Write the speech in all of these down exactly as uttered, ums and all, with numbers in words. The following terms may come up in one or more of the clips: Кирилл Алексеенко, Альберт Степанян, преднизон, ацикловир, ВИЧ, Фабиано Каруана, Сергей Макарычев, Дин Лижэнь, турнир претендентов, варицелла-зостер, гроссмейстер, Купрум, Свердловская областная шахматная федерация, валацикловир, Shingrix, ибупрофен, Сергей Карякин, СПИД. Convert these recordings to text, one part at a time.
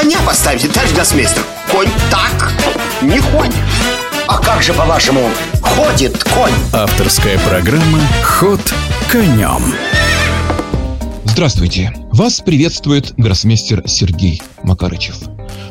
коня поставите, товарищ гроссмейстер. Конь так не ходит. А как же, по-вашему, ходит конь? Авторская программа «Ход конем». Здравствуйте! Вас приветствует гроссмейстер Сергей Макарычев.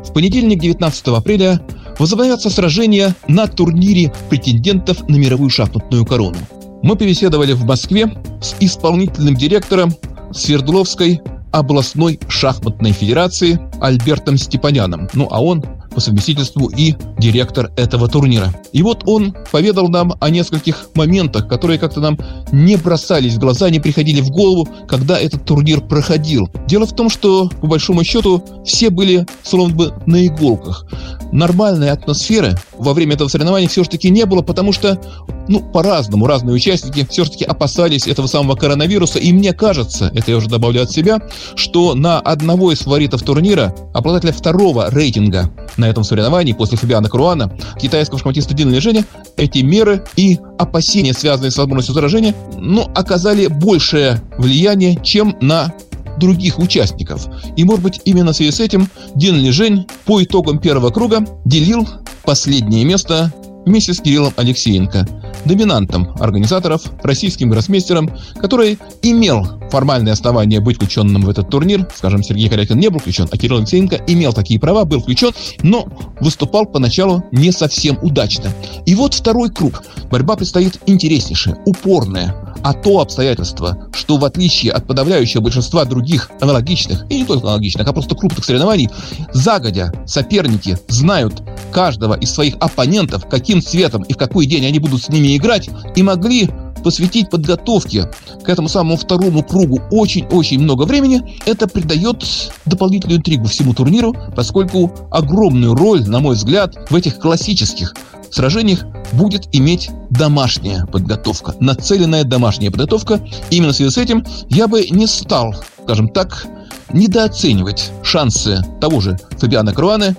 В понедельник, девятнадцатого апреля, возобновятся сражения на турнире претендентов на мировую шахматную корону. Мы побеседовали в Москве с исполнительным директором Свердловской областной шахматной федерации Альбертом Степаняном. Ну, а он по совместительству и директор этого турнира. И вот он поведал нам о нескольких моментах, которые как-то нам не бросались в глаза, не приходили в голову, когда этот турнир проходил. Дело в том, что, по большому счету, все были словно бы на иголках. Нормальной атмосферы во время этого соревнования все-таки не было, потому что, ну, по-разному, разные участники все-таки опасались этого самого коронавируса. И мне кажется, это я уже добавлю от себя, что на одного из фаворитов турнира, обладателя второго рейтинга на этом соревновании после Фабиано Каруана, китайского шахматиста Дина Лижэня, эти меры и опасения, связанные с возможностью заражения, ну, оказали большее влияние, чем на других участников. И, может быть, именно в связи с этим Дин Лижэнь по итогам первого круга делил последнее место вместе с Кириллом Алексеенко, доминантом организаторов, российским гроссмейстером, который имел формальное основание быть включенным в этот турнир. Скажем, Сергей Карякин не был включен, а Кирилл Алексеенко имел такие права, был включен, но выступал поначалу не совсем удачно. И вот второй круг. Борьба предстоит интереснейшая, упорная. А то обстоятельство, что в отличие от подавляющего большинства других аналогичных, и не только аналогичных, а просто крупных соревнований, загодя соперники знают каждого из своих оппонентов, каким цветом и в какой день они будут с ними играть, и могли посвятить подготовке к этому самому второму кругу очень-очень много времени, это придает дополнительную интригу всему турниру, поскольку огромную роль, на мой взгляд, в этих классических сражениях будет иметь домашняя подготовка, нацеленная домашняя подготовка. Именно в связи с этим я бы не стал, скажем так, недооценивать шансы того же Фабиано Каруана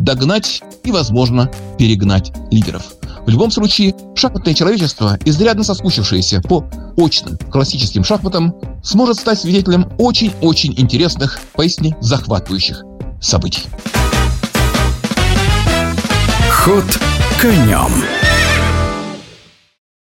догнать и, возможно, перегнать лидеров. В любом случае, шахматное человечество, изрядно соскучившееся по очным классическим шахматам, сможет стать свидетелем очень-очень интересных, поистине захватывающих событий. Ход конем.